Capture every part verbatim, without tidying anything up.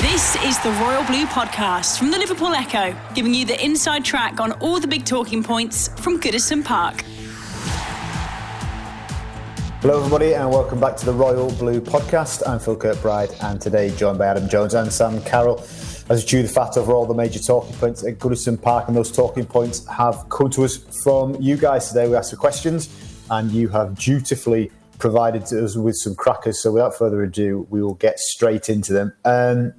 This is the Royal Blue Podcast from the Liverpool Echo, giving you the inside track on all the big talking points from Goodison Park. Hello everybody and welcome back to the Royal Blue Podcast. I'm Phil Kirkbride and today joined by Adam Jones and Sam Carroll. As due the fact over all the major talking points at Goodison Park, and those talking points have come to us from you guys today. We asked for questions and you have dutifully provided to us with some crackers, so without further ado we will get straight into them. Um,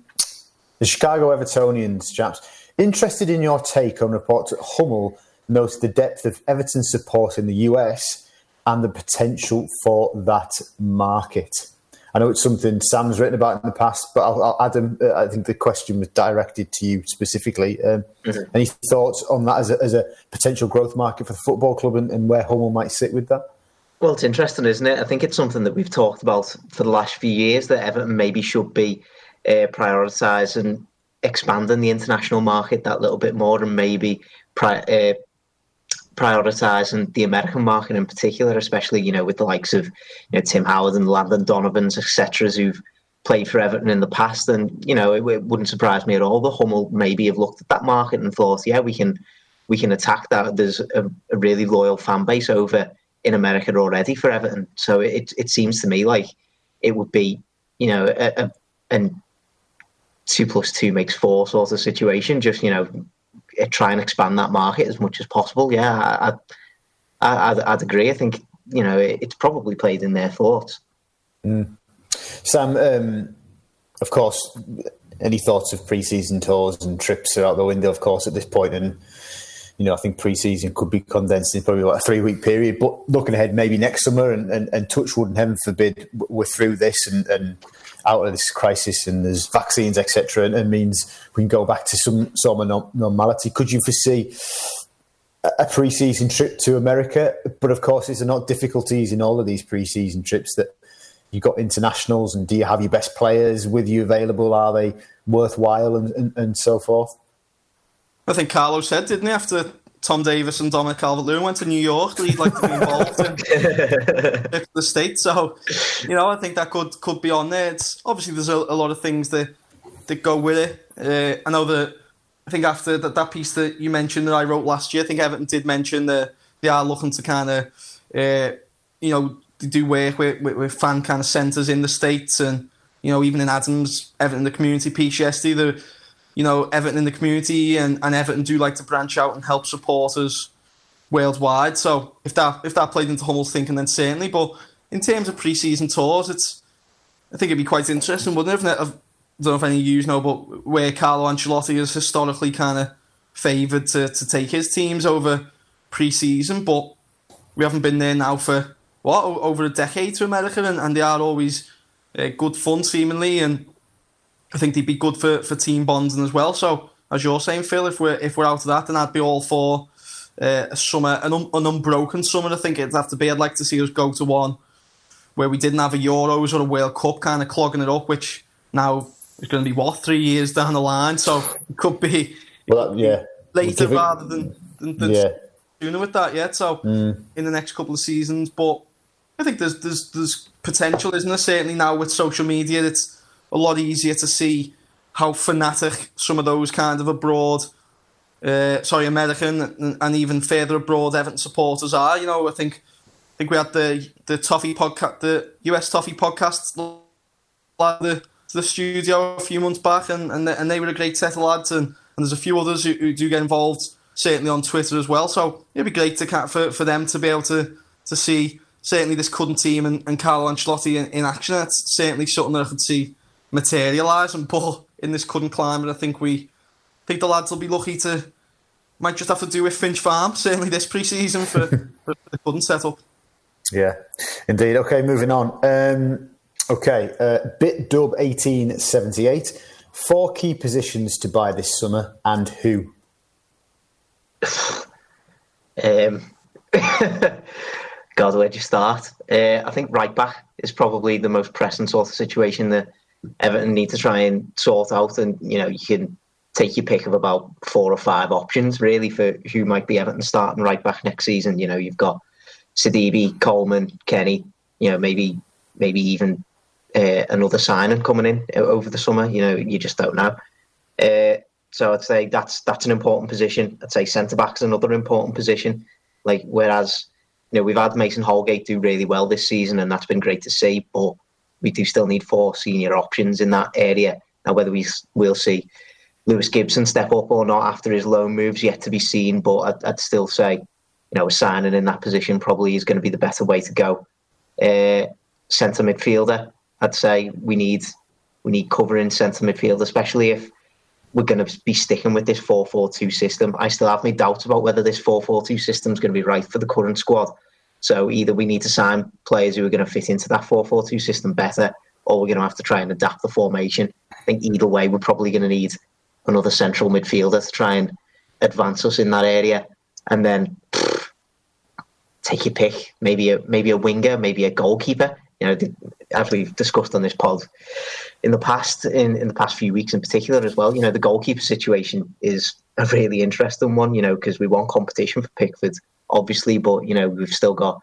The Chicago Evertonians, chaps, interested in your take on reports that Hummel notes the depth of Everton support in the U S and the potential for that market. I know it's something Sam's written about in the past, but I'll, I'll, Adam, uh, I think the question was directed to you specifically. Um, mm-hmm. Any thoughts on that as a, as a potential growth market for the football club, and, and where Hummel might sit with that? Well, it's interesting, isn't it? I think it's something that we've talked about for the last few years, that Everton maybe should be Uh, prioritising expanding the international market that little bit more, and maybe pri- uh, prioritising the American market in particular, especially, you know, with the likes of, you know, Tim Howard and Landon Donovans, et cetera, who've played for Everton in the past. And, you know, it, it wouldn't surprise me at all that Hummel maybe have looked at that market and thought, yeah, we can we can attack that. There's a, a really loyal fan base over in America already for Everton. So it it seems to me like it would be, you know, a, a and two plus two makes four sort of situation. Just, you know, try and expand that market as much as possible. Yeah, I, I, I'd, I'd agree. I think, you know, it, it's probably played in their thoughts. Mm. Sam, um, of course, any thoughts of pre-season tours and trips are out the window, of course, at this point. And, you know, I think pre-season could be condensed in probably like a three-week period. But looking ahead, maybe next summer, and, and, and touch wood and heaven forbid, we're through this and... and out of this crisis, and there's vaccines, et cetera, and it means we can go back to some sort of normality. Could you foresee a pre-season trip to America? But of course, is there not difficulties in all of these pre-season trips, that you've got internationals, and do you have your best players with you available? Are they worthwhile, and, and, and so forth? I think Carlo said, didn't he, after Tom Davies and Dominic Calvert-Lewin went to New York, he'd like to be involved in the States. So, you know, I think that could could be on there. It's, obviously, there's a, a lot of things that, that go with it. Uh, I know that, I think after that, that piece that you mentioned that I wrote last year, I think Everton did mention that they are looking to kind of, uh, you know, they do work with, with, with fan kind of centres in the States. And, you know, even in Adam's Everton the Community piece yesterday, the You know, Everton in the community and, and Everton do like to branch out and help supporters worldwide. So if that if that played into Hummel's thinking, then certainly. But in terms of pre-season tours, it's I think it'd be quite interesting, wouldn't it? If, I don't know if any of you know, but where Carlo Ancelotti is historically kind of favoured to, to take his teams over pre-season. But we haven't been there now for, what, over a decade to America, and, and they are always uh, good fun, seemingly, and I think they'd be good for, for team bonding as well. So, as you're saying, Phil, if we're if we're out of that, then I'd be all for uh, a summer, an, un, an unbroken summer. I think it'd have to be. I'd like to see us go to one where we didn't have a Euros or a World Cup kind of clogging it up, which now is going to be, what, three years down the line. So it could be well, that, yeah. later we'll rather than, than, than yeah. sooner with that yet. So mm. in the next couple of seasons, but I think there's there's there's potential, isn't there? Certainly now with social media, it's a lot easier to see how fanatic some of those kind of abroad, uh, sorry, American and, and even further abroad Everton supporters are. You know, I think I think we had the the Toffee podcast, the U S Toffee podcast, like the the studio a few months back, and and, the, and they were a great set of lads, and, and there's a few others who, who do get involved, certainly on Twitter as well. So it'd be great to for for them to be able to to see certainly this Cudden team and, and Carlo Ancelotti in, in action. That's certainly something that I could see materialise, and but in this current climate, I think we I think the lads will be lucky to might just have to do with Finch Farm, certainly this pre-season for, for the current setup. Yeah, indeed. Okay, moving on. Um, Okay, uh, Bit Dub eighteen seventy-eight. Four key positions to buy this summer and who? um, God, where'd you start? Uh, I think right back is probably the most pressing sort of situation that Everton need to try and sort out. And, you know, you can take your pick of about four or five options, really, for who might be Everton starting right back next season. You know, you've got Sidibe, Coleman, Kenny, you know, maybe maybe even uh, another signing coming in over the summer. You know, you just don't know. Uh, so I'd say that's that's an important position. I'd say centre-back's another important position. Like, whereas, you know, we've had Mason Holgate do really well this season, and that's been great to see, but we do still need four senior options in that area. Now, whether we will see Lewis Gibson step up or not after his loan moves, yet to be seen, but I'd, I'd still say, you know, signing in that position probably is going to be the better way to go. Uh, centre midfielder, I'd say we need we need cover in centre midfield, especially if we're going to be sticking with this four four two system. I still have my doubts about whether this four four two system is going to be right for the current squad. So either we need to sign players who are going to fit into that four four two system better, or we're going to have to try and adapt the formation. I think either way, we're probably going to need another central midfielder to try and advance us in that area. And then pff, take your pick, maybe a maybe a winger, maybe a goalkeeper. You know, as we've discussed on this pod in the past, in, in the past few weeks in particular as well, you know, the goalkeeper situation is a really interesting one, you know, because we want competition for Pickford, obviously, but, you know, we've still got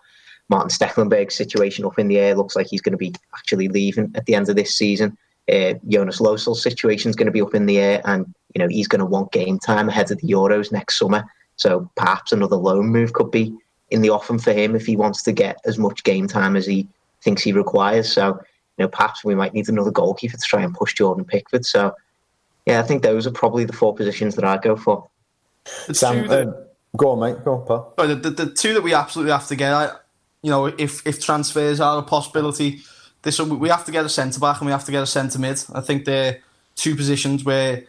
Martin Stecklenberg's situation up in the air. Looks like he's going to be actually leaving at the end of this season. Uh, Jonas Losel's situation is going to be up in the air, and, you know, he's going to want game time ahead of the Euros next summer. So perhaps another loan move could be in the offing for him if he wants to get as much game time as he thinks he requires. So, you know, perhaps we might need another goalkeeper to try and push Jordan Pickford. So, yeah, I think those are probably the four positions that I'd go for. The Sam, that, um, go on, mate. Go on, pal. The, the, the two that we absolutely have to get, I, you know, if, if transfers are a possibility, this we have to get a centre-back and we have to get a centre-mid. I think they're two positions where,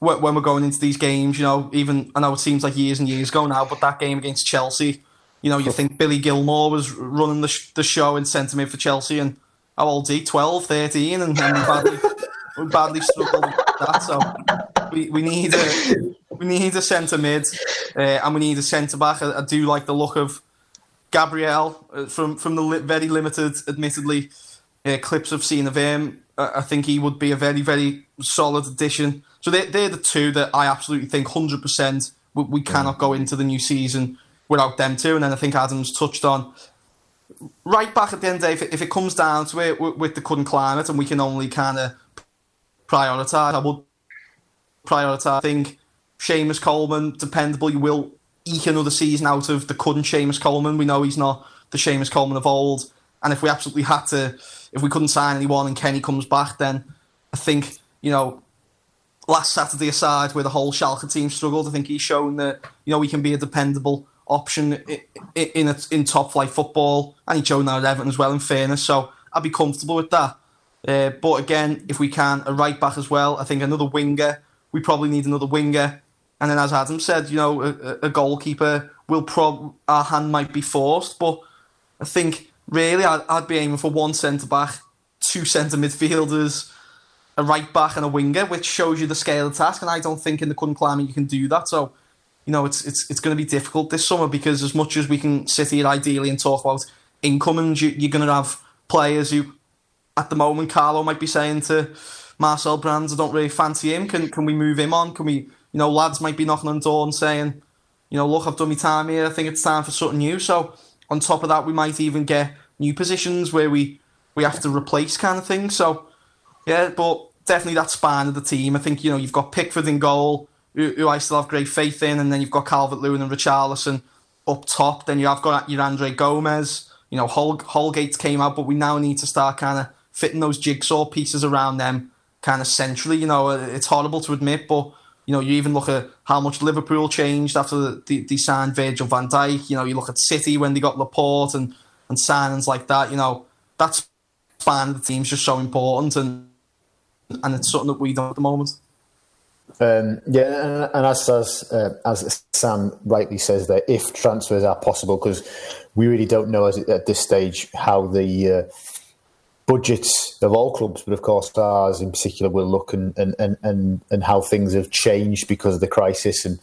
when we're going into these games, you know, even, I know it seems like years and years ago now, but that game against Chelsea, you know, you think Billy Gilmore was running the sh- the show in centre mid for Chelsea, and how old is he? twelve, thirteen, and, and we badly, we badly struggled with that. So we, we need a we need a centre mid, uh, and we need a centre back. I, I do like the look of Gabriel uh, from from the li- very limited, admittedly, uh, clips I've seen of him. I, I think he would be a very very solid addition. So they they're the two that I absolutely think one hundred percent we, we cannot go into the new season without them too. And then I think Adam's touched on right back at the end of the day, if it, if it comes down to it w- with the current climate and we can only kind of prioritise, I would prioritise. I think Seamus Coleman, dependable, you will eke another season out of the current Seamus Coleman. We know he's not the Seamus Coleman of old. And if we absolutely had to, if we couldn't sign anyone and Kenny comes back, then I think, you know, last Saturday aside where the whole Schalke team struggled, I think he's shown that, you know, he can be a dependable option in a, in top flight football, and he showed that at Everton as well, in fairness, so I'd be comfortable with that. Uh, but again, if we can, a right back as well, I think another winger, we probably need another winger, and then as Adam said, you know, a, a goalkeeper, will prob- our hand might be forced, but I think really I'd, I'd be aiming for one centre-back, two centre midfielders, a right back and a winger, which shows you the scale of the task, and I don't think in the current climate you can do that, so you know, it's it's it's going to be difficult this summer because as much as we can sit here ideally and talk about incomings, you, you're going to have players who, at the moment, Carlo might be saying to Marcel Brands, I don't really fancy him. Can can we move him on? Can we, you know, lads might be knocking on the door and saying, you know, look, I've done my time here. I think it's time for something new. So on top of that, we might even get new positions where we, we have to replace kind of thing. So, yeah, but definitely that spine of the team. I think, you know, you've got Pickford in goal, who I still have great faith in, and then you've got Calvert-Lewin and Richarlison up top. Then you have got your Andre Gomez. You know, Hol- Holgate came out, but we now need to start kind of fitting those jigsaw pieces around them kind of centrally. You know, it's horrible to admit, but, you know, you even look at how much Liverpool changed after they, they signed Virgil van Dijk. You know, you look at City when they got Laporte and, and signings like that. You know, that span of the team's just so important, and and it's something that we don't at the moment. Um, yeah, and, and as as, uh, as Sam rightly says there, if transfers are possible, because we really don't know as, at this stage how the uh, budgets of all clubs, but of course ours in particular will look and and, and, and how things have changed because of the crisis, and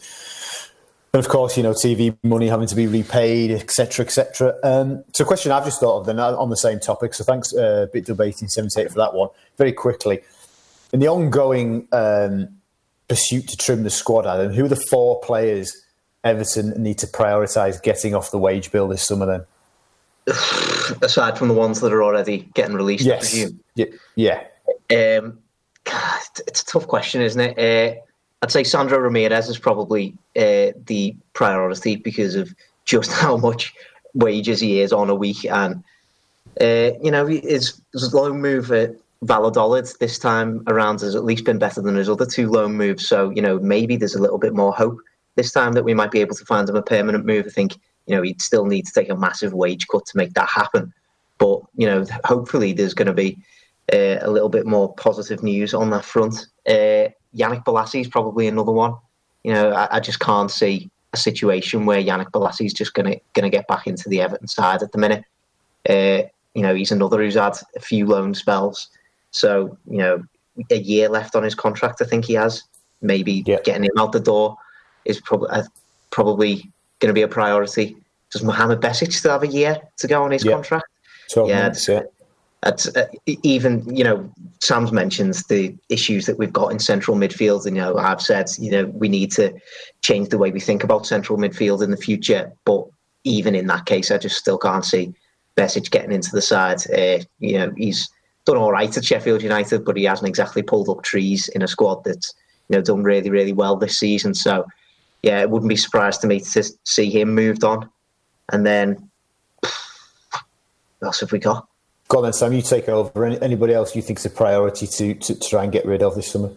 and of course, you know, T V money having to be repaid, et cetera, et cetera. Um, so, a question I've just thought of then on the same topic. So, thanks, uh, Bit Debating seventy-eight for that one. Very quickly, in the ongoing um, pursuit to trim the squad, Adam, who are the four players Everton need to prioritise getting off the wage bill this summer then? Aside from the ones that are already getting released, yes. I presume. Yeah. yeah. Um, God, it's a tough question, isn't it? Uh, I'd say Sandro Ramirez is probably uh, the priority because of just how much wages he is on a week. And, uh, you know, his, his loan move at Valladolid this time around has at least been better than his other two loan moves. So, you know, maybe there's a little bit more hope this time that we might be able to find him a permanent move. I think, you know, he'd still need to take a massive wage cut to make that happen. But, you know, hopefully there's going to be uh, a little bit more positive news on that front. Uh, Yannick Bolasie is probably another one. You know, I, I just can't see a situation where Yannick Bolasie is just going to going to get back into the Everton side at the minute. Uh, you know, he's another who's had a few loan spells. So, you know, a year left on his contract, I think he has. Maybe yeah. getting him out the door is prob- uh, probably going to be a priority. Does Mohamed Besic still have a year to go on his yeah. contract? twelve yeah, months, yeah. Uh, even, you know, Sam's mentioned the issues that we've got in central midfield. And, you know, I've said, you know, we need to change the way we think about central midfield in the future. But even in that case, I just still can't see Besic getting into the side. Uh, you know, he's done all right at Sheffield United, but he hasn't exactly pulled up trees in a squad that's, you know, done really, really well this season. So, yeah, it wouldn't be surprised to me to see him moved on. And then, what else have we got? Go on then, Sam, you take over. Any, anybody else you think is a priority to, to try and get rid of this summer?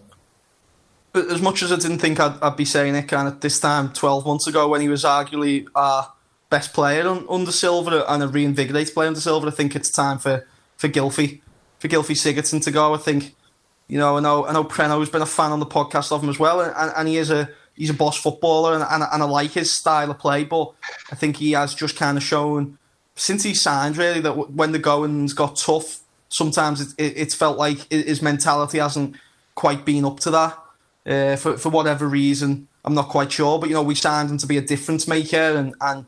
But as much as I didn't think I'd, I'd be saying it kind of this time twelve months ago when he was arguably our best player un, under Silva and a reinvigorated player under Silva, I think it's time for, for Gylfi, for Gylfi Sigurdsson to go. I think, you know, I know, I know Preno's been a fan on the podcast of him as well, and, and he is a he's a boss footballer and, and, and I like his style of play, but I think he has just kind of shown since he signed, really, that when the going's got tough, sometimes it, it, it's felt like his mentality hasn't quite been up to that uh, for for whatever reason. I'm not quite sure, but you know, we signed him to be a difference maker, and, and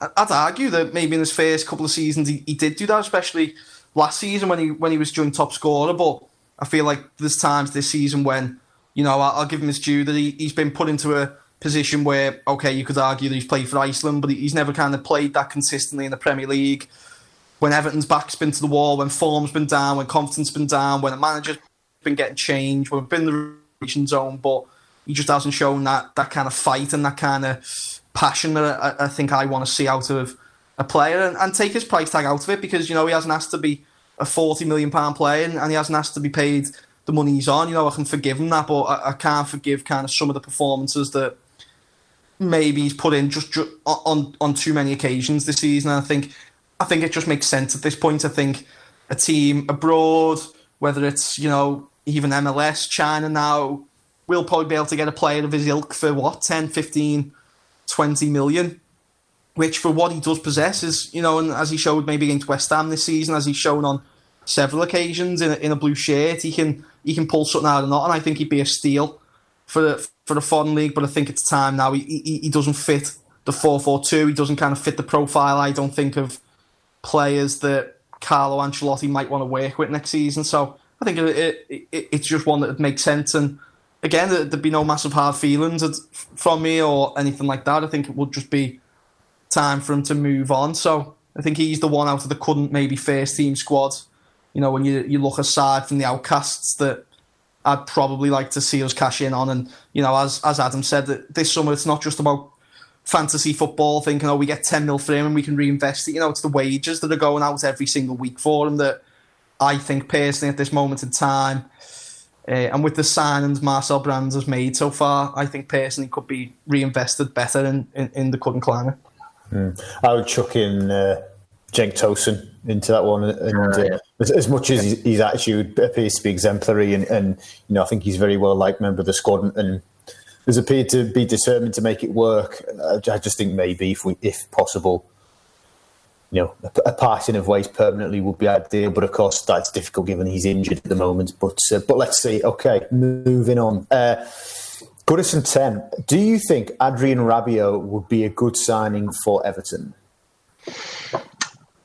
I'd argue that maybe in his first couple of seasons he, he did do that, especially last season when he when he was joint top scorer. But I feel like there's times this season when, you know, I'll, I'll give him his due that he, he's been put into a position where, okay, you could argue that he's played for Iceland, but he's never kind of played that consistently in the Premier League. When Everton's back's been to the wall, when form's been down, when confidence's been down, when a manager's been getting changed, when we've been in the relegation zone, but he just hasn't shown that that kind of fight and that kind of passion that I, I think I want to see out of a player, and, and take his price tag out of it, because, you know, he hasn't asked to be a forty million pound player, and, and he hasn't asked to be paid the money he's on. You know, I can forgive him that, but I, I can't forgive kind of some of the performances that maybe he's put in just on on too many occasions this season. And I think I think it just makes sense at this point. I think a team abroad, whether it's, you know, even M L S, China now, will probably be able to get a player of his ilk for what, ten, fifteen, twenty million, which for what he does possess is, you know, and as he showed maybe against West Ham this season, as he's shown on several occasions in a, in a blue shirt, he can he can pull something out of not, and I think he'd be a steal for the for the foreign league. But I think it's time now. He he, he doesn't fit the four four two. He doesn't kind of fit the profile, I don't think, of players that Carlo Ancelotti might want to work with next season. So I think it, it, it it's just one that would make sense. And again, there'd be no massive hard feelings from me or anything like that. I think it would just be time for him to move on. So I think he's the one out of the couldn't maybe first team squad. You know, when you you look aside from the outcasts that I'd probably like to see us cash in on. And, you know, as as Adam said, that this summer it's not just about fantasy football thinking, oh, we get ten mil for him and we can reinvest it. You know, it's the wages that are going out every single week for him that I think personally at this moment in time, uh, and with the signings Marcel Brands has made so far, I think personally could be reinvested better in, in, in the current climate. Mm. I would chuck in uh, Cenk Tosun into that one, and uh, as, as much as his, his attitude appears to be exemplary, and, and you know, I think he's a very well liked member of the squad, and, and has appeared to be determined to make it work. I, I just think maybe if we, if possible, you know, a, a passing of ways permanently would be ideal. But of course, that's difficult given he's injured at the moment. But uh, but let's see. Okay, moving on. Uh, Goodison ten. Do you think Adrien Rabiot would be a good signing for Everton?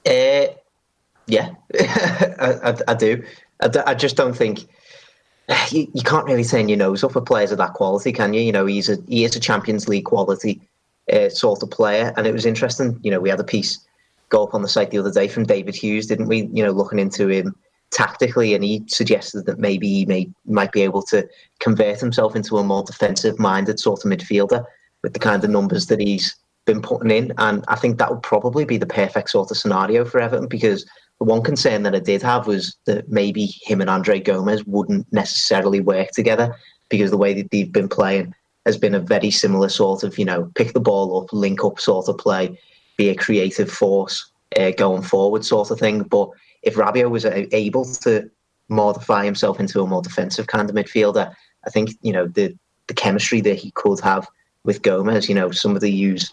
Uh, yeah, I, I, I do. I, I just don't think... You, you can't really turn your nose up at players of that quality, can you? You know, he's a, he is a Champions League quality uh, sort of player. And it was interesting, you know, we had a piece go up on the site the other day from David Hughes, didn't we? You know, looking into him tactically, and he suggested that maybe he may might be able to convert himself into a more defensive-minded sort of midfielder with the kind of numbers that he's been putting in. And I think that would probably be the perfect sort of scenario for Everton, because the one concern that I did have was that maybe him and Andre Gomez wouldn't necessarily work together, because the way that they've been playing has been a very similar sort of, you know, pick the ball up, link up sort of play, be a creative force uh, going forward sort of thing. But if Rabiot was able to modify himself into a more defensive kind of midfielder, I think, you know, the, the chemistry that he could have with Gomez, you know, somebody who's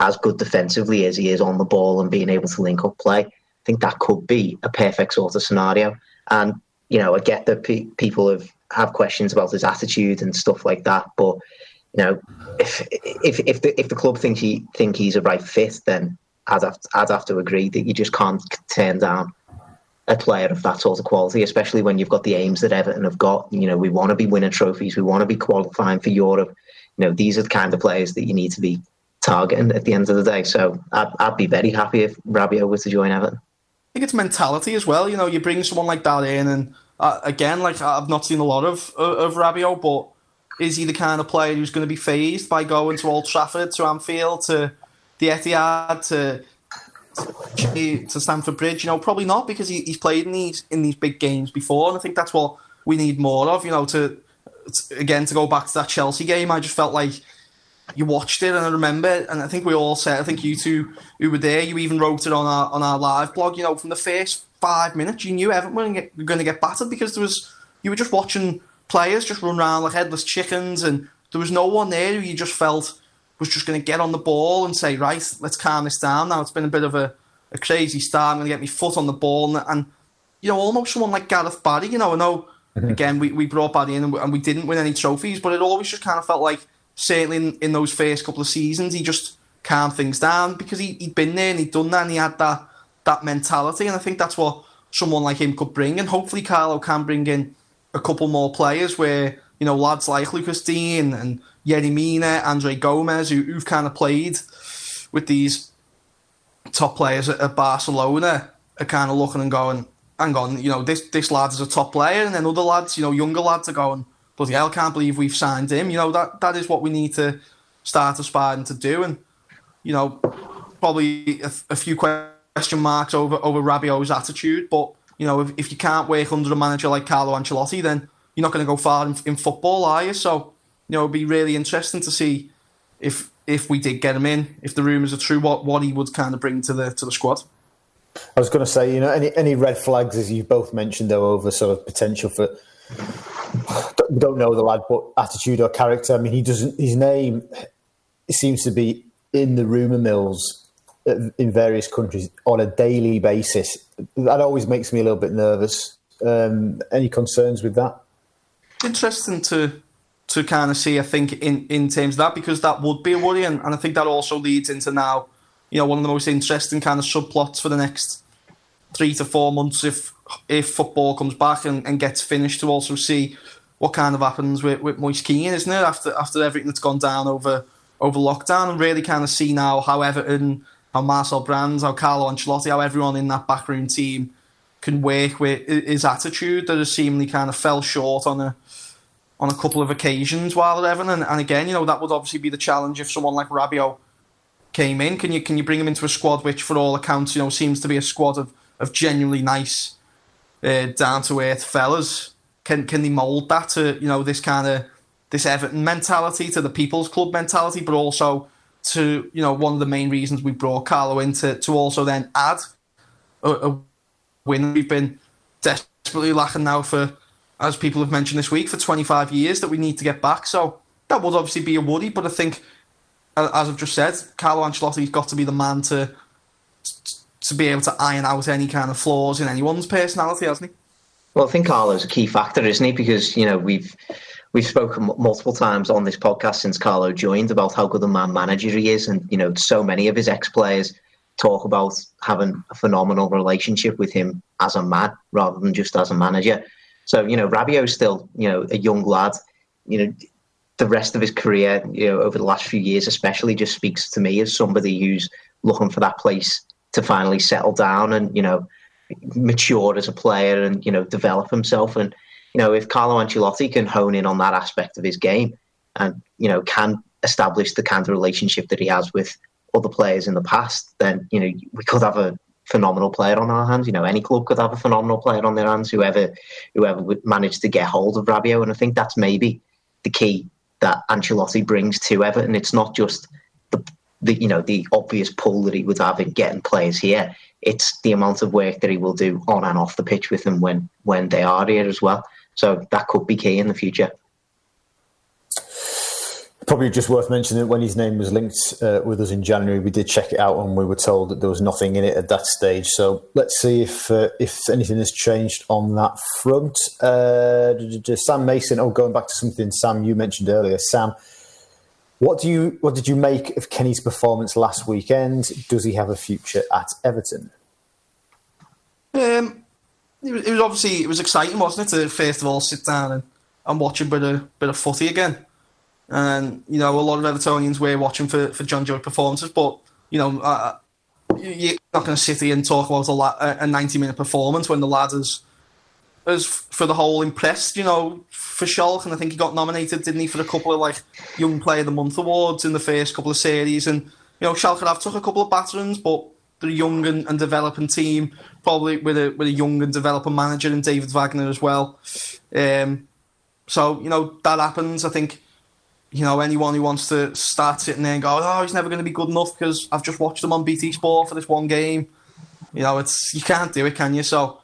as good defensively as he is on the ball and being able to link up play, I think that could be a perfect sort of scenario. And, you know, I get that pe- people have, have questions about his attitude and stuff like that. But, you know, if if if the if the club thinks he think he's a right fit, then I'd have to, I'd have to agree that you just can't turn down a player of that sort of quality, especially when you've got the aims that Everton have got. You know, we want to be winning trophies, we want to be qualifying for Europe. You know, these are the kind of players that you need to be targeting at the end of the day. So I'd, I'd be very happy if Rabiot were to join Everton. I think it's mentality as well. You know, you bring someone like that in, and uh, again, like I've not seen a lot of, of of Rabiot, but is he the kind of player who's going to be phased by going to Old Trafford, to Anfield, to the Etihad, to to, to Stamford Bridge? You know, probably not, because he, he's played in these in these big games before, and I think that's what we need more of. You know, to, to again to go back to that Chelsea game, I just felt like you watched it, and I remember it, and I think we all said, I think you two who were there, you even wrote it on our on our live blog, you know, from the first five minutes, you knew Everton were going to get battered, because there was, you were just watching players just run around like headless chickens, and there was no one there who you just felt was just going to get on the ball and say, right, let's calm this down now, it's been a bit of a, a crazy start, I'm going to get my foot on the ball, and, and you know, almost someone like Gareth Barry, you know, I know, again, we, we brought Barry in, and we, and we didn't win any trophies, but it always just kind of felt like, certainly in, in those first couple of seasons, he just calmed things down, because he, he'd been there and he'd done that, and he had that that mentality. And I think that's what someone like him could bring. And hopefully Carlo can bring in a couple more players where, you know, lads like Lucas Dean and Yerry Mina, Andre Gomez, who, who've kind of played with these top players at, at Barcelona, are kind of looking and going, hang on, you know, this, this lad is a top player. And then other lads, you know, younger lads are going, bloody hell, I can't believe we've signed him. You know, that, that is what we need to start aspiring to do. And, you know, probably a, a few question marks over, over Rabiot's attitude. But, you know, if, if you can't work under a manager like Carlo Ancelotti, then you're not going to go far in, in football, are you? So, you know, it'd be really interesting to see if if we did get him in, if the rumours are true, what, what he would kind of bring to the to the squad. I was going to say, you know, any, any red flags, as you both mentioned, though, over sort of potential for... We don't know the lad, but attitude or character. I mean, he doesn't. His name seems to be in the rumour mills in various countries on a daily basis. That always makes me a little bit nervous. Um, any concerns with that? Interesting to to kind of see. I think in, in terms of that, because that would be a worry, and, and I think that also leads into now, you know, one of the most interesting kind of subplots for the next three to four months, if if football comes back and, and gets finished, to also see what kind of happens with, with Moise Kean, isn't it? After after everything that's gone down over over lockdown, and really kind of see now how Everton, how Marcel Brands, how Carlo Ancelotti, how everyone in that backroom team can work with his attitude that has seemingly kind of fell short on a on a couple of occasions while at Everton. And, and again, you know, that would obviously be the challenge if someone like Rabiot came in. Can you can you bring him into a squad which, for all accounts, you know, seems to be a squad of of genuinely nice, uh, down to earth fellas? Can can they mould that to, you know, this kind of, this Everton mentality, to the People's Club mentality, but also to, you know, one of the main reasons we brought Carlo in to, to also then add a, a win we've been desperately lacking now for, as people have mentioned this week, for twenty-five years that we need to get back. So that would obviously be a worry, but I think, as I've just said, Carlo Ancelotti's got to be the man to to be able to iron out any kind of flaws in anyone's personality, hasn't he? Well, I think Carlo's a key factor, isn't he? Because, you know, we've we've spoken multiple times on this podcast since Carlo joined about how good a man manager he is. And, you know, so many of his ex-players talk about having a phenomenal relationship with him as a man rather than just as a manager. So, you know, Rabiot's still, you know, a young lad. You know, the rest of his career, you know, over the last few years especially, just speaks to me as somebody who's looking for that place to finally settle down and, you know, mature as a player and, you know, develop himself. And, you know, if Carlo Ancelotti can hone in on that aspect of his game and, you know, can establish the kind of relationship that he has with other players in the past, then, you know, we could have a phenomenal player on our hands. You know, any club could have a phenomenal player on their hands, whoever whoever would manage to get hold of Rabiot. And I think that's maybe the key that Ancelotti brings to Everton. It's not just the, the you know, the obvious pull that he would have in getting players here. It's the amount of work that he will do on and off the pitch with them when, when they are here as well. So that could be key in the future. Probably just worth mentioning that when his name was linked uh, with us in January, we did check it out and we were told that there was nothing in it at that stage. So let's see if uh, if anything has changed on that front. Uh, Sam Mason, oh, going back to something, Sam, you mentioned earlier. Sam, what do you what did you make of Kenny's performance last weekend? Does he have a future at Everton? Um, it was, it was obviously it was exciting, wasn't it? To first of all sit down and, and watch a bit of bit of footy again. And, you know, a lot of Evertonians were watching for, for Jonjoe performances, but, you know, uh, you're not going to sit here and talk about a ninety-minute performance when the lad is, is, for the whole, impressed, you know, for Schalke. And I think he got nominated, didn't he, for a couple of, like, Young Player of the Month awards in the first couple of series. And, you know, Schalke have took a couple of batterings, but they're a young and, and developing team, probably with a with a young and developing manager in David Wagner as well. Um, so, you know, that happens, I think. You know, anyone who wants to start sitting there and go, oh, he's never going to be good enough because I've just watched him on B T Sport for this one game. You know, it's you can't do it, can you? So,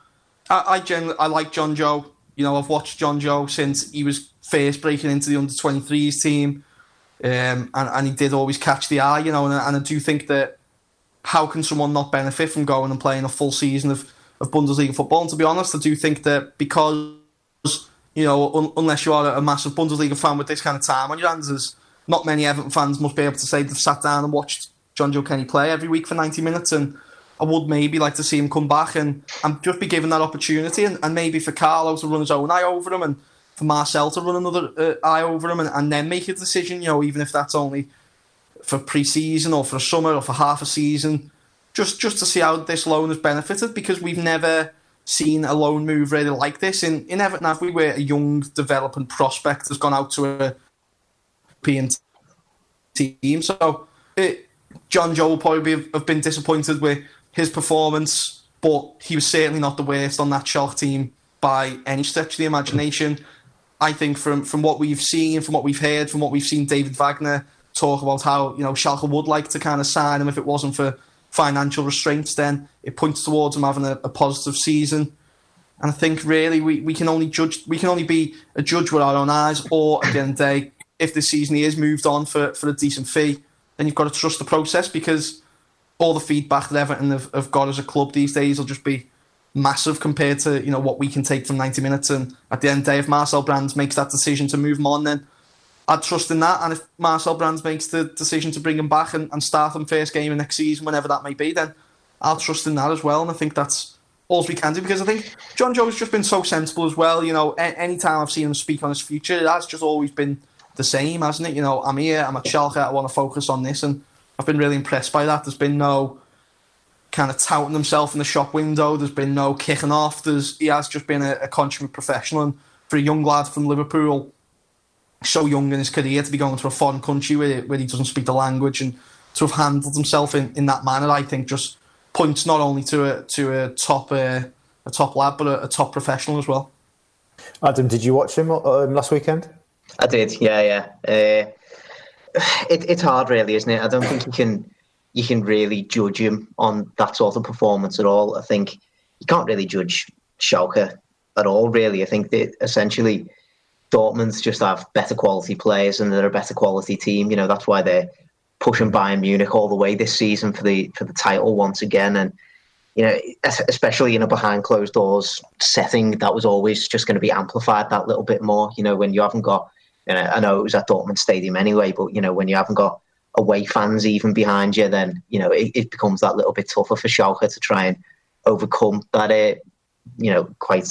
I I, generally, I like Jonjoe. You know, I've watched Jonjoe since he was first breaking into the under twenty-threes team. Um, and, and he did always catch the eye, you know, and, and I do think that how can someone not benefit from going and playing a full season of, of Bundesliga football? And to be honest, I do think that because... You know, un- unless you are a massive Bundesliga fan with this kind of time on your hands, there's not many Everton fans must be able to say they've sat down and watched Jonjoe Kenny play every week for ninety minutes. And I would maybe like to see him come back and, and just be given that opportunity. And, and maybe for Carlo to run his own eye over him and for Marcel to run another uh, eye over him and, and then make a decision, you know, even if that's only for pre-season or for a summer or for half a season, just, just to see how this loan has benefited, because we've never... seen a loan move really like this in in Everton. Have we, where a young developing prospect has gone out to a European team? So it, Jonjoe will probably be, have been disappointed with his performance, but he was certainly not the worst on that Schalke team by any stretch of the imagination. I think from from what we've seen, from what we've heard, from what we've seen David Wagner talk about, how, you know, Schalke would like to kind of sign him if it wasn't for financial restraints, then it points towards him having a, a positive season. And I think really we, we can only judge we can only be a judge with our own eyes, or at the end of the day, if this season he is moved on for, for a decent fee, then you've got to trust the process, because all the feedback that Everton have, have got as a club these days will just be massive compared to, you know, what we can take from ninety minutes. And at the end of the day, if Marcel Brands makes that decision to move him on, then I'd trust in that. And if Marcel Brands makes the decision to bring him back and, and start him first game of next season, whenever that may be, then I'll trust in that as well. And I think that's all we can do, because I think Jonjoe's just been so sensible as well. You know, a- any time I've seen him speak on his future, that's just always been the same, hasn't it? You know, I'm here, I'm at Schalke, I want to focus on this. And I've been really impressed by that. There's been no kind of touting himself in the shop window. There's been no kicking off. There's, he has just been a, a consummate professional. And for a young lad from Liverpool, so young in his career, to be going to a foreign country where, where he doesn't speak the language, and to have handled himself in, in that manner, I think just points not only to a to a top uh, a top lad, but a, a top professional as well. Adam, did you watch him um, last weekend? I did, yeah, yeah. Uh, it, it's hard, really, isn't it? I don't think you can you can really judge him on that sort of performance at all. I think you can't really judge Schalke at all, really. I think that essentially Dortmund's just have better quality players and they're a better quality team. You know, that's why they're pushing Bayern Munich all the way this season for the for the title once again. And you know, especially in a behind closed doors setting, that was always just going to be amplified that little bit more, you know, when you haven't got, you know, I know it was at Dortmund Stadium anyway, but, you know, when you haven't got away fans even behind you, then, you know, it, it becomes that little bit tougher for Schalke to try and overcome that, uh, you know, quite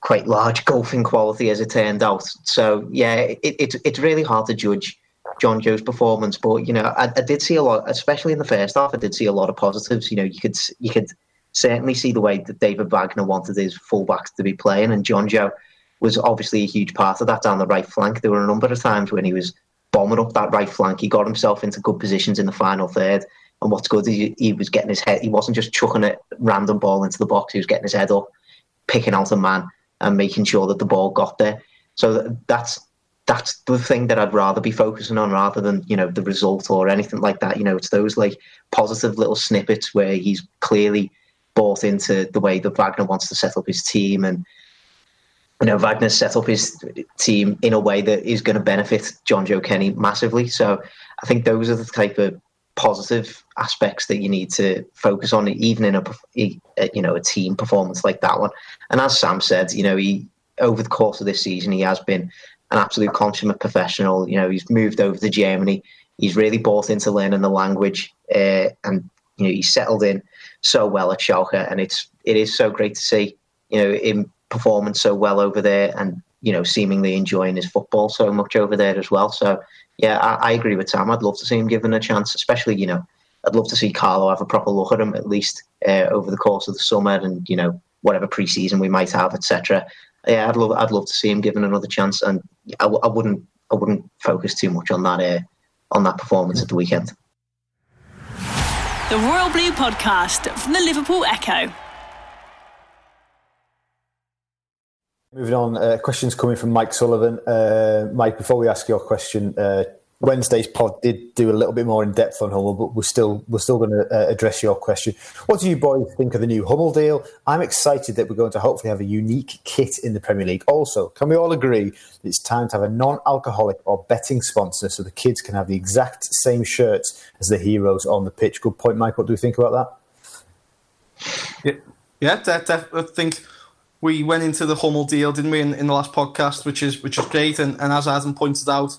quite large golfing quality as it turned out. So, yeah, it, it, it's really hard to judge Jonjoe's performance, but, you know, I, I did see a lot, especially in the first half, I did see a lot of positives. You know, you could you could certainly see the way that David Wagner wanted his fullbacks to be playing, and Jonjoe was obviously a huge part of that down the right flank. There were a number of times when he was bombing up that right flank. He got himself into good positions in the final third, and what's good is he, he was getting his head, he wasn't just chucking a random ball into the box, he was getting his head up, picking out a man and making sure that the ball got there. So that's that's the thing that I'd rather be focusing on rather than, you know, the result or anything like that. You know, it's those like positive little snippets where he's clearly bought into the way that Wagner wants to set up his team, and, you know, Wagner set up his team in a way that is going to benefit Jonjoe Kenny massively. So I think those are the type of positive aspects that you need to focus on, even in a, you know, a team performance like that one. And as Sam said, you know, he, over the course of this season, he has been an absolute consummate professional. You know, he's moved over to Germany. He's really bought into learning the language, uh, and, you know, he's settled in so well at Schalke, and it's it is so great to see, you know, him performing so well over there, and, you know, seemingly enjoying his football so much over there as well. So, yeah, I, I agree with Sam. I'd love to see him given a chance, especially, you know, I'd love to see Carlo have a proper look at him at least uh, over the course of the summer, and, you know, whatever pre-season we might have, et cetera. Yeah, I'd love I'd love to see him given another chance, and I, w- I wouldn't I wouldn't focus too much on that uh, on that performance at the weekend. The Royal Blue Podcast from the Liverpool Echo. Moving on, uh, questions coming from Mike Sullivan. Uh, Mike, before we ask your question, uh, Wednesday's pod did do a little bit more in depth on Hummel, but we're still we're still going to uh, address your question. What do you boys think of the new Hummel deal? I'm excited that we're going to hopefully have a unique kit in the Premier League. Also, can we all agree that it's time to have a non-alcoholic or betting sponsor so the kids can have the exact same shirts as the heroes on the pitch? Good point, Mike. What do we think about that? Yeah, yeah, that, that, I think we went into the Hummel deal, didn't we, in, in the last podcast, which is which is great. And, and as Adam pointed out,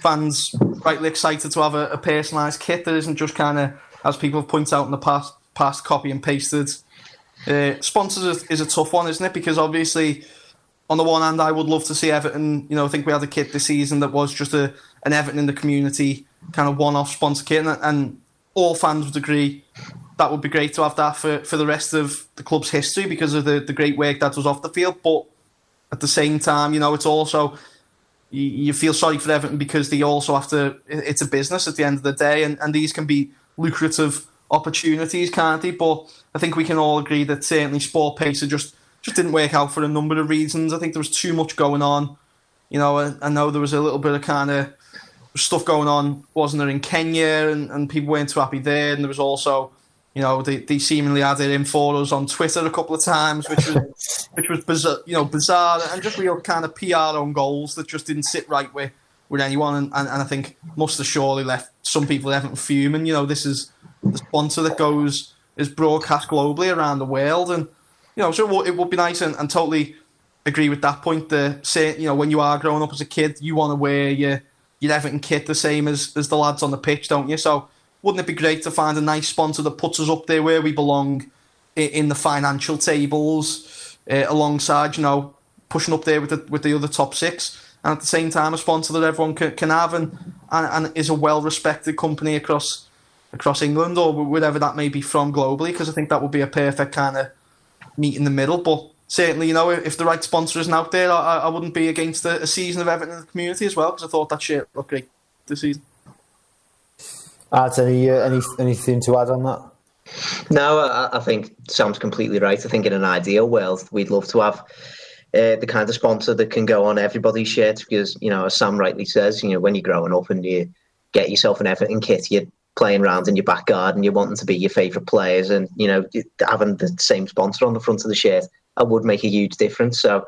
fans rightly excited to have a, a personalised kit that isn't just kind of, as people have pointed out in the past, past copy and pasted. Uh, sponsors is a tough one, isn't it? Because obviously, on the one hand, I would love to see Everton. You know, I think we had a kit this season that was just a an Everton in the community kind of one-off sponsor kit, and, and all fans would agree that would be great to have that for, for the rest of the club's history because of the, the great work that was off the field. But at the same time, you know, it's also, you feel sorry for Everton because they also have to, it's a business at the end of the day, and, and these can be lucrative opportunities, can't they? But I think we can all agree that certainly Sport Pacer just, just didn't work out for a number of reasons. I think there was too much going on. You know, I, I know there was a little bit of kind of stuff going on, wasn't there, in Kenya, and, and people weren't too happy there. And there was also, you know, they, they seemingly had it in for us on Twitter a couple of times, which was which was bizarre, you know, bizarre and just real kind of P R on goals that just didn't sit right with, with anyone, and, and, and I think must have surely left some people haven't fuming. You know, this is the sponsor that goes is broadcast globally around the world, and, you know, so it would, it would be nice, and, and totally agree with that point. The say, you know, when you are growing up as a kid, you want to wear your your Everton kit the same as as the lads on the pitch, don't you? So, wouldn't it be great to find a nice sponsor that puts us up there where we belong in the financial tables, uh, alongside, you know, pushing up there with the with the other top six, and at the same time a sponsor that everyone can, can have and, and, and is a well-respected company across across England or wherever that may be from globally, because I think that would be a perfect kind of meet in the middle. But certainly, you know, if the right sponsor isn't out there, I, I wouldn't be against a, a season of Everton in the community as well, because I thought that shit looked great this season. Art, any, uh, any anything to add on that? No, I, I think Sam's completely right. I think in an ideal world, we'd love to have uh, the kind of sponsor that can go on everybody's shirt because, you know, as Sam rightly says, you know, when you're growing up and you get yourself an Everton kit, you're playing around in your back garden, you're wanting to be your favourite players, and, you know, having the same sponsor on the front of the shirt, that would make a huge difference. So,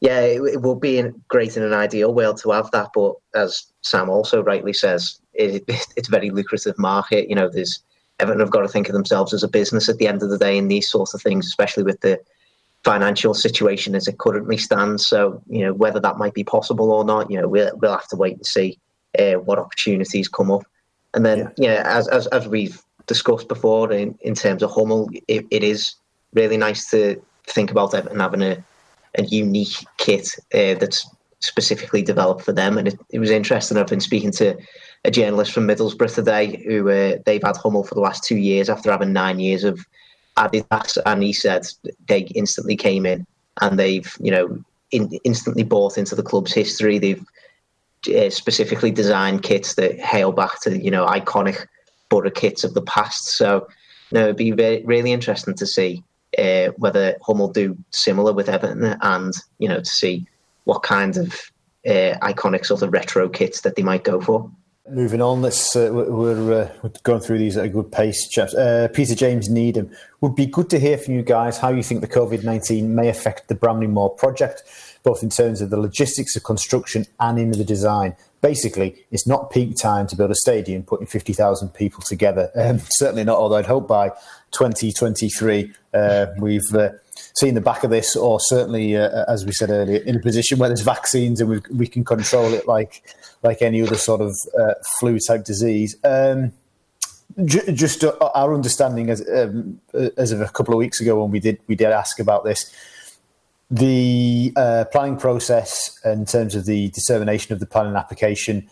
yeah, it, it would be great in an ideal world to have that, but as Sam also rightly says, It, it, it's a very lucrative market. You know, there's Everton have got to think of themselves as a business at the end of the day in these sorts of things, especially with the financial situation as it currently stands. So, you know, whether that might be possible or not, you know, we'll, we'll have to wait and see uh, what opportunities come up. And then, yeah, you know, as, as as we've discussed before in, in terms of Hummel, it, it is really nice to think about Everton having a, a unique kit uh, that's specifically developed for them. And it, it was interesting. I've been speaking to a journalist from Middlesbrough today who uh, they've had Hummel for the last two years after having nine years of Adidas, and he said they instantly came in and they've, you know, in, instantly bought into the club's history. They've uh, specifically designed kits that hail back to, you know, iconic Borough kits of the past. So, you know, it'd be re- really interesting to see uh, whether Hummel do similar with Everton, and, you know, to see what kind of uh, iconic sort of retro kits that they might go for. Moving on, let's uh, we're, uh, we're going through these at a good pace, chaps. Uh, Peter James Needham, would be good to hear from you guys how you think the COVID nineteen may affect the Bramley Moor project, both in terms of the logistics of construction and in the design. Basically, it's not peak time to build a stadium putting fifty thousand people together. Um, certainly not, although I'd hope by twenty twenty-three uh, we've uh, seen the back of this, or certainly, uh, as we said earlier, in a position where there's vaccines and we, we can control it like like any other sort of uh, flu-type disease. Um, ju- just our understanding as, um, as of a couple of weeks ago when we did we did ask about this, the uh, planning process in terms of the determination of the planning application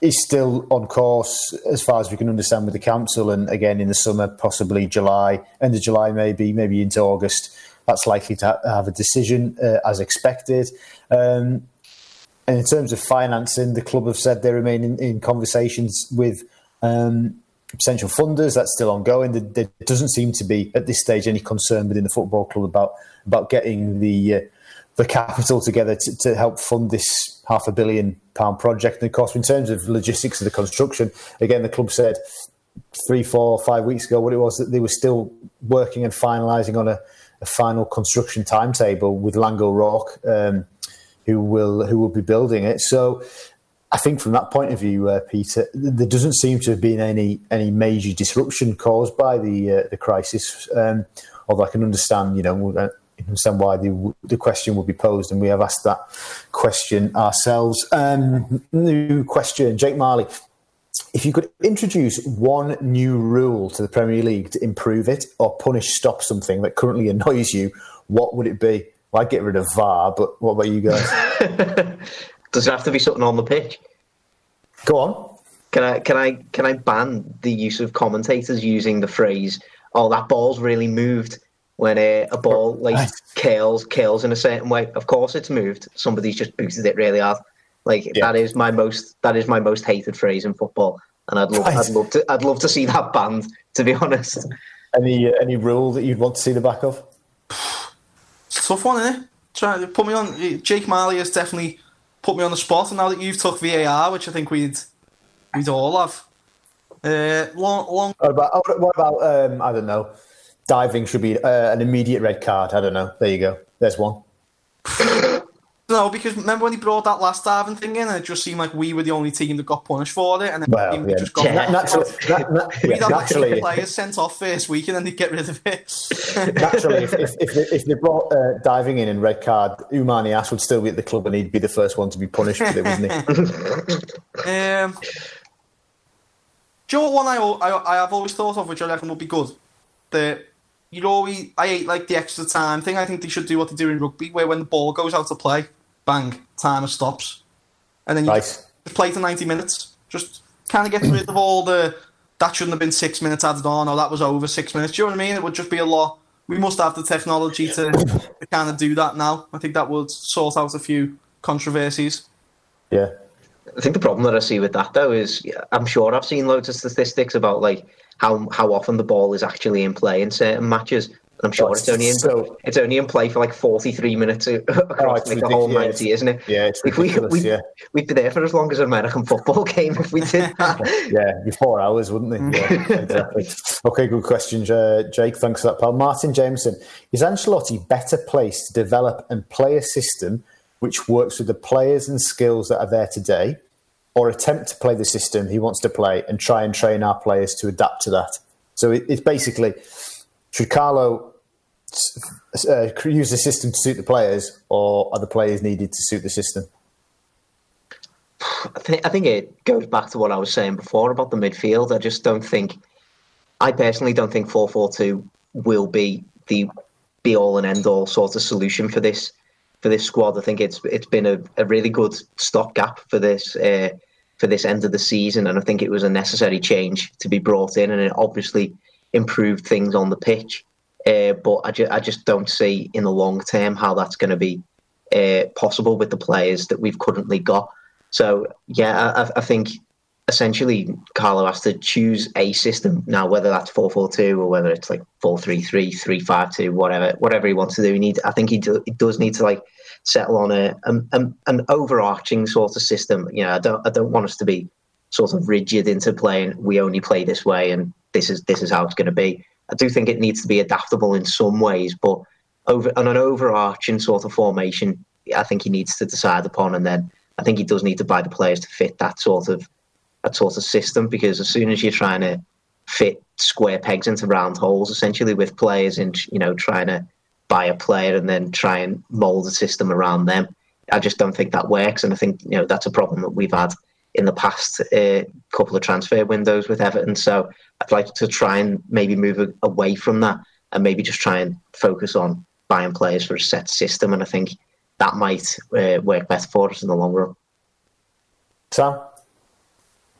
is still on course, as far as we can understand, with the council, and again in the summer, possibly July, end of July, maybe, maybe into August. That's likely to ha- have a decision uh, as expected. Um, and in terms of financing, the club have said they remain in, in conversations with um, potential funders. That's still ongoing. There, there doesn't seem to be at this stage any concern within the football club about about getting the uh, the capital together to, to help fund this half a billion pound project. And of course, in terms of logistics of the construction, again, the club said three, four, five weeks ago what it was, that they were still working and finalising on a, a final construction timetable with Lang O'Rourke, um, who will who will be building it. So I think from that point of view, uh, Peter, there doesn't seem to have been any any major disruption caused by the uh, the crisis. Um, although I can understand, you know, understand why the the question would be posed, and we have asked that question ourselves. Um, new question, Jake Marley. If you could introduce one new rule to the Premier League to improve it or punish, stop something that currently annoys you, what would it be? Well, I'd get rid of V A R, but what about you guys? Does it have to be something on the pitch? Go on. Can I can I can I ban the use of commentators using the phrase, "Oh, that ball's really moved," when a, a ball like curls curls in a certain way? Of course it's moved. Somebody's just booted it really hard. Like yeah. that is my most that is my most hated phrase in football, and I'd love right. I'd love to I'd love to see that banned, to be honest. Any uh, any rule that you'd want to see the back of? It's a tough one, isn't it? Try to put me on. Jake Marley has definitely put me on the spot, and now that you've took V A R, which I think we'd we'd all have. Uh, long long. What about, what about um, I don't know. Diving should be uh, an immediate red card. I don't know. There you go. There's one. No, because remember when he brought that last diving thing in, and it just seemed like we were the only team that got punished for it, and then well, yeah. we just got yeah. naturally, we'd have actually players sent off first week, and then they'd get rid of it. Naturally, if, if, if, they, if they brought uh, diving in and red card, Umani Ash would still be at the club, and he'd be the first one to be punished for it, wouldn't he? um, do you know what one I, I, I have always thought of, which I reckon would be good? The You always, I hate like the extra time thing. I think they should do what they do in rugby, where when the ball goes out to play, bang, timer stops, and then you nice. just, just play to ninety minutes. Just kind of get rid of all the that shouldn't have been six minutes added on, or that was over six minutes. Do you know what I mean? It would just be a lot. We must have the technology to, to kind of do that now. I think that would sort out a few controversies. Yeah, I think the problem that I see with that though is I'm sure I've seen loads of statistics about like. How how often the ball is actually in play in certain matches. And I'm sure oh, it's, it's only in so... it's only in play for like forty-three minutes across oh, like the whole ninety, yeah, isn't it? Yeah, it's if we we yeah. we'd be there for as long as an American football game if we did that. Yeah, be four hours, wouldn't it? Yeah, exactly. Okay, good question, uh, Jake. Thanks for that, pal. Martin Jameson, is Ancelotti better placed to develop and play a system which works with the players and skills that are there today, or attempt to play the system he wants to play and try and train our players to adapt to that? So it, it's basically, should Carlo uh, use the system to suit the players, or are the players needed to suit the system? I think, I think it goes back to what I was saying before about the midfield. I just don't think, I personally don't think four four two will be the be all and end all sort of solution for this for this squad. I think it's it's been a, a really good stopgap for this uh, for this end of the season, and I think it was a necessary change to be brought in, and it obviously improved things on the pitch. Uh, but I, ju- I just don't see in the long term how that's going to be uh, possible with the players that we've currently got. So, yeah, I, I think essentially Carlo has to choose a system. Now, whether that's four four two or whether it's like four three three, three five two, whatever whatever he wants to do, he need, I think he, do, he does need to like settle on a, a an overarching sort of system. You know, I don't I don't want us to be sort of rigid into playing, we only play this way and this is this is how it's going to be. I do think it needs to be adaptable in some ways, but over on an overarching sort of formation, I think he needs to decide upon, and then I think he does need to buy the players to fit that sort of that sort of system, because as soon as you're trying to fit square pegs into round holes, essentially with players, and you know, trying to buy a player and then try and mould a system around them, I just don't think that works. And I think, you know, that's a problem that we've had in the past uh, couple of transfer windows with Everton. So I'd like to try and maybe move away from that and maybe just try and focus on buying players for a set system. And I think that might uh, work better for us in the long run. Sam?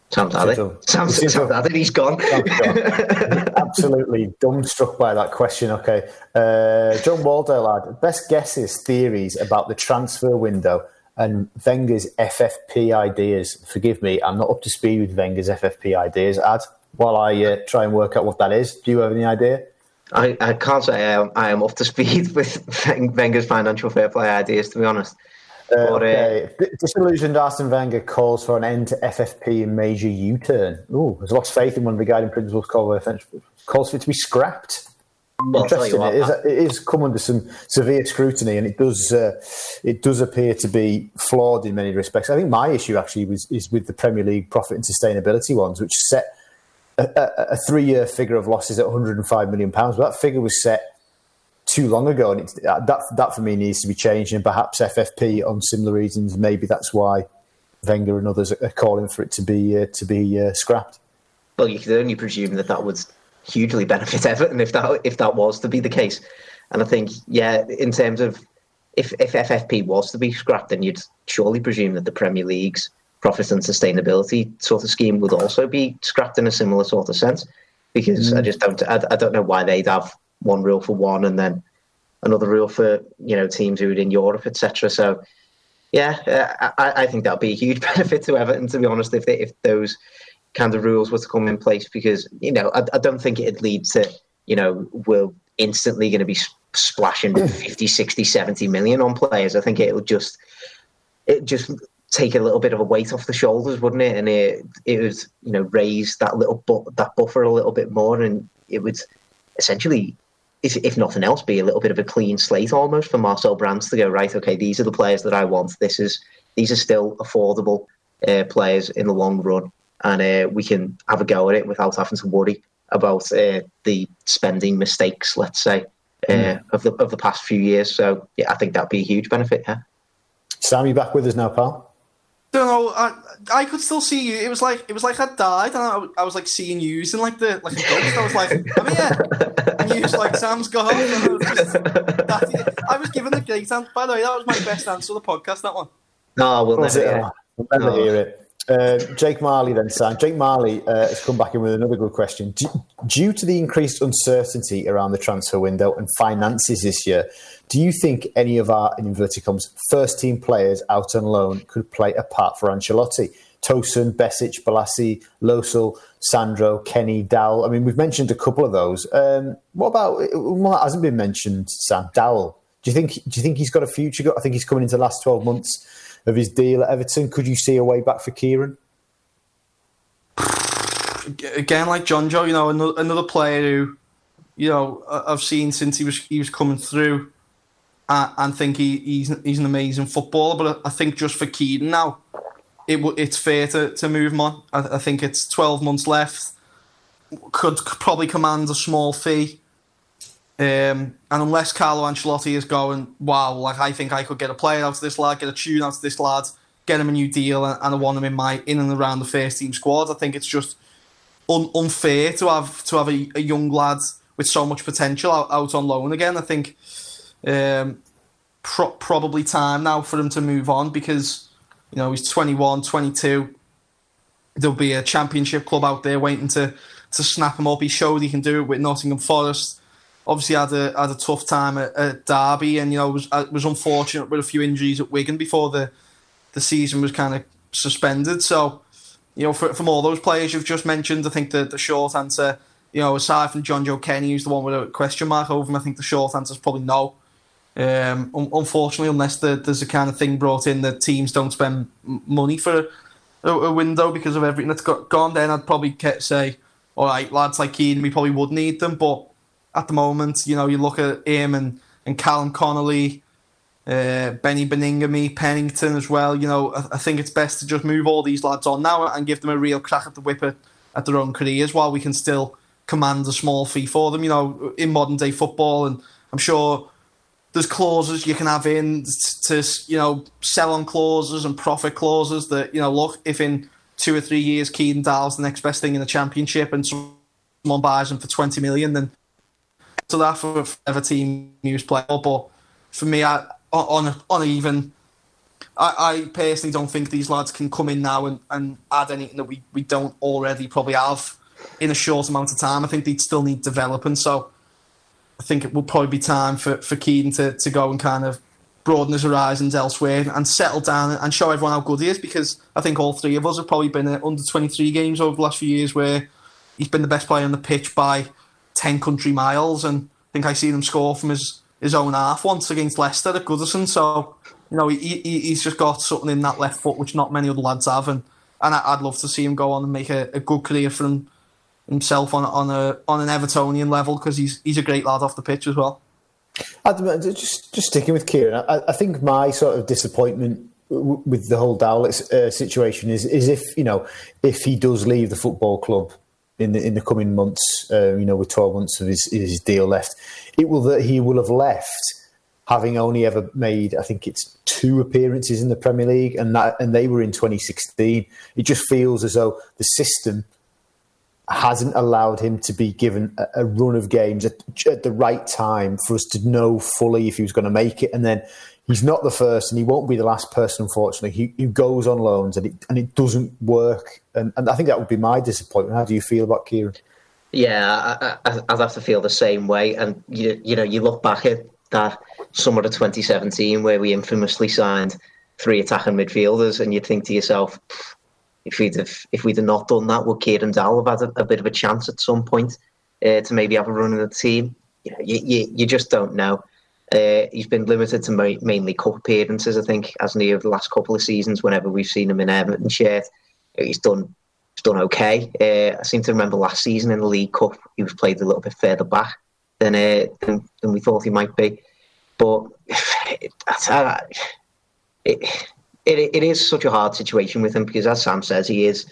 Sam's at it. Sam's at it. He's gone. Sam's gone. Absolutely dumbstruck by that question. Okay. Uh, John Waldo, lad. Best guesses, theories about the transfer window and Wenger's F F P ideas. Forgive me, I'm not up to speed with Wenger's F F P ideas, Ad. While I uh, try and work out what that is, do you have any idea? I, I can't say I am, I am up to speed with Wenger's financial fair play ideas, to be honest. Uh, but, okay. uh, Disillusioned Arsene Wenger calls for an end to F F P and major U-turn. Ooh, has lost faith in one of the guiding principles, calls for it to be scrapped. Well, interesting. What, it, is, it is come under some severe scrutiny, and it does uh, it does appear to be flawed in many respects. I think my issue actually was is with the Premier League profit and sustainability ones, which set a, a, a three-year figure of losses at one hundred five million pounds. But that figure was set too long ago, and it, that that for me needs to be changed. And perhaps F F P, on similar reasons, maybe that's why Wenger and others are calling for it to be uh, to be uh, scrapped. Well, you could only presume that that would hugely benefit Everton if that if that was to be the case. And I think, yeah, in terms of if, if F F P was to be scrapped, then you'd surely presume that the Premier League's profit and sustainability sort of scheme would also be scrapped in a similar sort of sense, because mm. I just don't I, I don't know why they'd have one rule for one and then another rule for, you know, teams who are in Europe, et cetera. So yeah, I, I think that'd be a huge benefit to Everton, to be honest, if they, if those kind of rules were to come in place, because, you know, I, I don't think it'd lead to, you know, we're instantly going to be splashing fifty, sixty, seventy million on players. I think it would just it just take a little bit of a weight off the shoulders, wouldn't it? And it it would, you know, raise that little bu- that buffer a little bit more, and it would essentially, if if nothing else, be a little bit of a clean slate almost for Marcel Brands to go, right, okay, these are the players that I want. This is these are still affordable uh, players in the long run. And uh, we can have a go at it without having to worry about uh, the spending mistakes, let's say, uh, mm. of the of the past few years. So yeah, I think that'd be a huge benefit. Yeah. Sam, you back with us now, pal? Don't know. I, I could still see you. It was like it was like I died, and I, I was like seeing you using like the like a ghost. I was like, I'm here, and you was like, Sam's gone. And I was just, that, I was given the great answer. By the way, that was my best answer of the podcast. That one. No, we'll never hear it. We'll never no. hear it. Uh, Jake Marley then, Sam. Jake Marley uh, has come back in with another good question. D- due to the increased uncertainty around the transfer window and finances this year, do you think any of our, in inverted commas, first-team players out on loan could play a part for Ancelotti? Tosun, Besic, Bolasie, Losel, Sandro, Kenny, Dowell. I mean, we've mentioned a couple of those. Um, what about, well, that hasn't been mentioned, Sam, Dowell. Do you think, do you think he's got a future? I think he's coming into the last twelve months of his deal at Everton. Could you see a way back for Kieran? Again, like Jonjoe, you know, another, another player who, you know, I've seen since he was he was coming through, and, and think he, he's he's an amazing footballer. But I think just for Kieran now, it it's fair to, to move him on. I, I think it's twelve months left. could probably command a small fee. Um, and unless Carlo Ancelotti is going, wow, like I think I could get a player out of this lad, get a tune out of this lad, get him a new deal, and, and I want him in my in and around the first team squad. I think it's just un, unfair to have to have a, a young lad with so much potential out, out on loan again. I think um, pro- probably time now for him to move on because you know he's twenty-one, twenty-two. There'll be a championship club out there waiting to to snap him up. He showed he can do it with Nottingham Forest. Obviously had a had a tough time at, at Derby, and you know was was unfortunate with a few injuries at Wigan before the, the season was kind of suspended. So, you know, for, from all those players you've just mentioned, I think the, the short answer, you know, aside from Jonjoe Kenny, who's the one with a question mark over him, I think the short answer is probably no. Um, un- unfortunately, unless the, there's a kind of thing brought in that teams don't spend money for a, a window because of everything that's got gone, then I'd probably say, all right, lads like Keane, we probably would need them, but. At the moment, you know, you look at him and, and Callum Connolly, uh, Benny Beningame, Pennington as well. You know, I, I think it's best to just move all these lads on now and give them a real crack at the whip at, at their own careers while we can still command a small fee for them, you know, in modern day football. And I'm sure there's clauses you can have in to, you know, sell on clauses and profit clauses that, you know, look, if in two or three years Keaton Dowell's the next best thing in the championship and someone buys him for twenty million, then to that for whatever team he was playing, but for me, I, on on even, I, I personally don't think these lads can come in now and, and add anything that we, we don't already probably have in a short amount of time. I think they'd still need developing, so I think it will probably be time for, for Keaton to, to go and kind of broaden his horizons elsewhere and settle down and show everyone how good he is, because I think all three of us have probably been at under twenty-three games over the last few years where he's been the best player on the pitch by ten country miles, and I think I seen him score from his, his own half once against Leicester at Goodison. So, you know, he, he he's just got something in that left foot which not many other lads have, and, and I'd love to see him go on and make a, a good career for him, himself on on a on an Evertonian level, because he's he's a great lad off the pitch as well. Adam, just just sticking with Kieran, I, I think my sort of disappointment w- with the whole Dowlitz uh, situation is is if you know if he does leave the football club. In the in the coming months, uh, you know, with twelve months of his, his deal left, it will that he will have left having only ever made, I think it's two appearances in the Premier League, and that and they were in twenty sixteen. It just feels as though the system hasn't allowed him to be given a, a run of games at, at the right time for us to know fully if he was going to make it. And then he's not the first, and he won't be the last person, unfortunately, who goes on loans and it and it doesn't work. And, and I think that would be my disappointment. How do you feel about Kieran? Yeah, I, I, I'd have to feel the same way. And, you you know, you look back at that summer of twenty seventeen where we infamously signed three attacking midfielders, and you think to yourself, if we'd have, if we'd have not done that, would Kieran Dowell have had a, a bit of a chance at some point uh, to maybe have a run in the team? You know, you, you, you just don't know. Uh, he's been limited to ma- mainly cup appearances, I think, hasn't he, over the last couple of seasons, whenever we've seen him in Everton shirt. He's done he's done okay. Uh, I seem to remember last season in the League Cup, he was played a little bit further back than uh, than, than we thought he might be. But it, it it is such a hard situation with him because, as Sam says, he is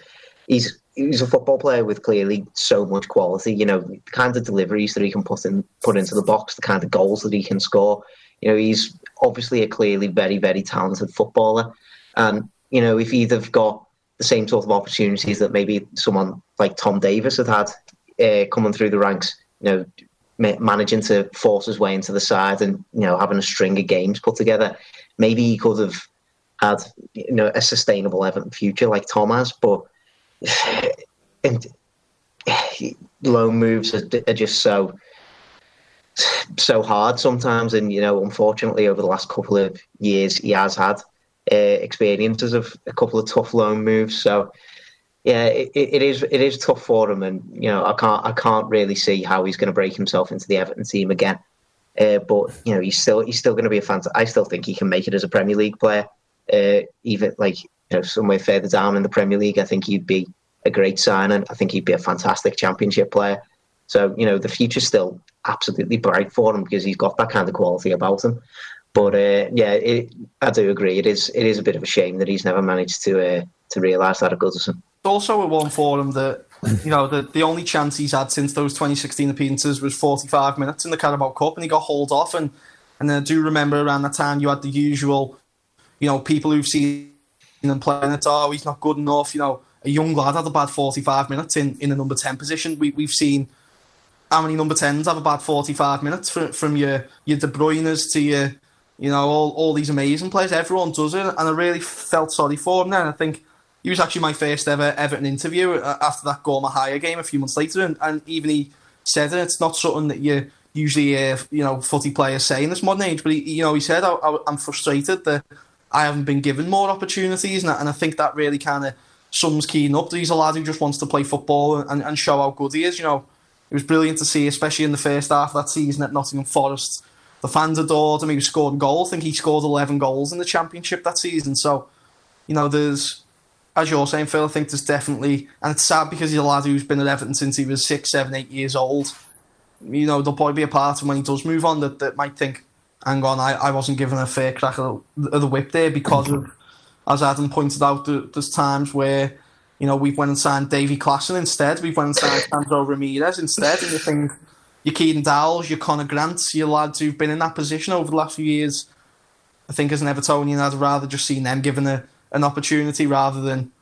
he's he's a football player with clearly so much quality. You know, the kind of deliveries that he can put in put into the box, the kind of goals that he can score. You know, he's obviously a clearly very very talented footballer, and you know if he'd have got the same sort of opportunities that maybe someone like Tom Davies had had uh, coming through the ranks, you know, ma- managing to force his way into the side and, you know, having a string of games put together. Maybe he could have had, you know, a sustainable Everton future like Tom has, but and loan moves are, are just so, so hard sometimes. And, you know, unfortunately over the last couple of years he has had Uh, experiences of a couple of tough loan moves, so yeah, it, it is it is tough for him, and you know I can't I can't really see how he's going to break himself into the Everton team again. Uh, but you know he's still he's still going to be a fan. I still think he can make it as a Premier League player, uh, even like you know somewhere further down in the Premier League. I think he'd be a great signing. I think he'd be a fantastic Championship player. So you know the future's still absolutely bright for him because he's got that kind of quality about him. But uh, yeah, it, I do agree. It is it is a bit of a shame that he's never managed to uh, to realise that at Goodison. It's also a one for him that you know, the, the only chance he's had since those twenty sixteen appearances was forty-five minutes in the Carabao Cup, and he got hauled off. And, and I do remember around that time you had the usual, you know, people who've seen him playing it, oh, he's not good enough. You know, a young lad had a bad forty-five minutes in, in the number ten position. We, we've seen how many number tens have a bad forty-five minutes from, from your, your De Bruyne's to your, you know, all, all these amazing players. Everyone does it. And I really felt sorry for him then. I think he was actually my first ever Everton interview after that Gormahaya game a few months later, and, and even he said it. It's not something that you usually hear, you know, footy players say in this modern age, but, he, you know, he said, I, I, I'm frustrated that I haven't been given more opportunities, and I, and I think that really kind of sums Keane up. He's a lad who just wants to play football and, and show how good he is, you know. It was brilliant to see, especially in the first half of that season at Nottingham Forest. The fans adored him. He was scoring goals. I think he scored eleven goals in the Championship that season. So, you know, there's... As you're saying, Phil, I think there's definitely... And it's sad because he's a lad who's been at Everton since he was six, seven, eight years old. You know, there'll probably be a part of when he does move on that, that might think, hang on, I, I wasn't given a fair crack of the, of the whip there because of, as Adam pointed out, there, there's times where, you know, we've went and signed Davy Classen instead. We've went and signed Sandro Ramirez instead. And you think your Keaton Dowles, your Connor Grants, your lads who've been in that position over the last few years, I think as an Evertonian, I'd rather just seen them given a... an opportunity rather than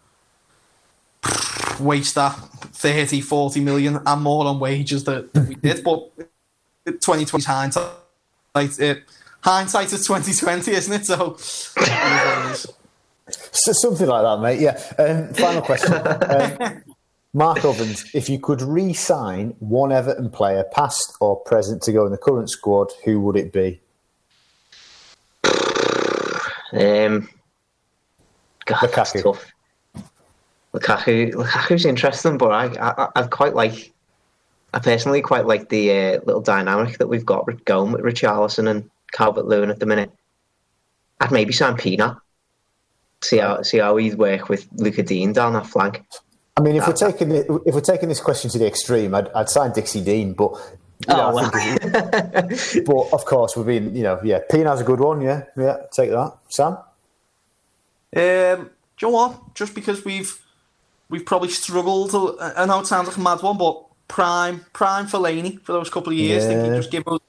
waste that thirty, forty million and more on wages that, that we did. But twenty twenty hindsight. It, hindsight is twenty twenty, isn't it? So, so something like that, mate. Yeah. Um, final question. um, Mark Ovens, if you could re-sign one Everton player, past or present, to go in the current squad, who would it be? Um. God, Lukaku. Tough. Lukaku. Lukaku's interesting, but I, I, I quite like. I personally quite like the uh, little dynamic that we've got going with Richarlison and Calvert-Lewin at the minute. I'd maybe sign Peanut. See how see how he'd work with Luca Dean down that flank. I mean, if that, we're taking the, if we're taking this question to the extreme, I'd, I'd sign Dixie Dean, but. You know, oh, well. But of course, we've been you know yeah, Peanut's a good one. Yeah, yeah, take that, Sam. Um, do you know what? Just because we've we've probably struggled, I know it sounds like a mad one, but prime prime Fellaini for those couple of years, yeah. I think he just give us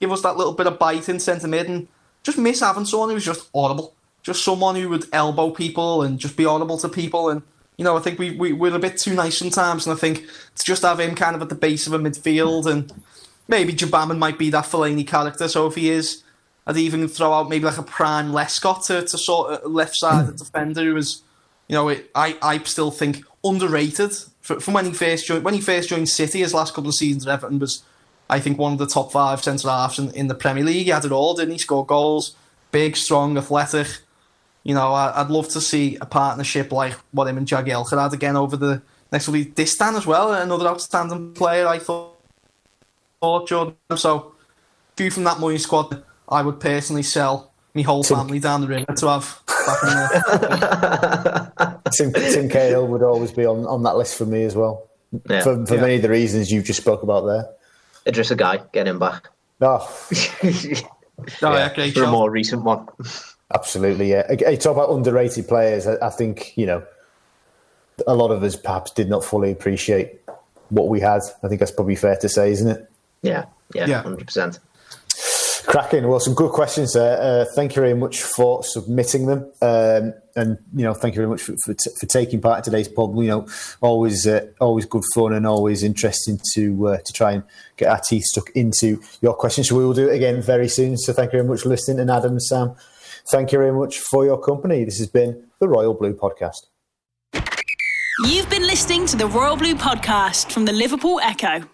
give us that little bit of bite in centre mid, and just miss having someone who's just audible, just someone who would elbow people and just be audible to people. And you know, I think we, we we're a bit too nice sometimes, and I think to just have him kind of at the base of a midfield, and maybe Djibamon might be that Fellaini character. So if he is. I'd even throw out maybe like a prime Lescott to, to sort of left side of defender who was, you know, it, I, I still think underrated for, from when he first joined. When he first joined City, his last couple of seasons at Everton was, I think, one of the top five centre halves in, in the Premier League. He had it all, didn't he? Scored goals, big, strong, athletic. You know, I, I'd love to see a partnership like what him and Jagielka had again over the next week. Distan as well, another outstanding player. I thought, thought Jordan. So, few from that money squad. I would personally sell my whole Tim, family down the river to have back in there. Tim, Tim Cahill would always be on, on that list for me as well. Yeah. For, for yeah. many of the reasons you just spoke about there. Idrissa Gueye, get him back. Oh. no, yeah. okay, for a more recent one. Absolutely, yeah. You talk about underrated players. I, I think, you know, a lot of us perhaps did not fully appreciate what we had. I think that's probably fair to say, isn't it? Yeah, yeah, yeah. one hundred percent. Cracking. Well, some good questions there. Uh, thank you very much for submitting them. Um, and, you know, thank you very much for for, t- for taking part in today's pod. You know, always uh, always good fun and always interesting to uh, to try and get our teeth stuck into your questions. So we will do it again very soon. So thank you very much for listening. And Adam, Sam, thank you very much for your company. This has been the Royal Blue Podcast. You've been listening to the Royal Blue Podcast from the Liverpool Echo.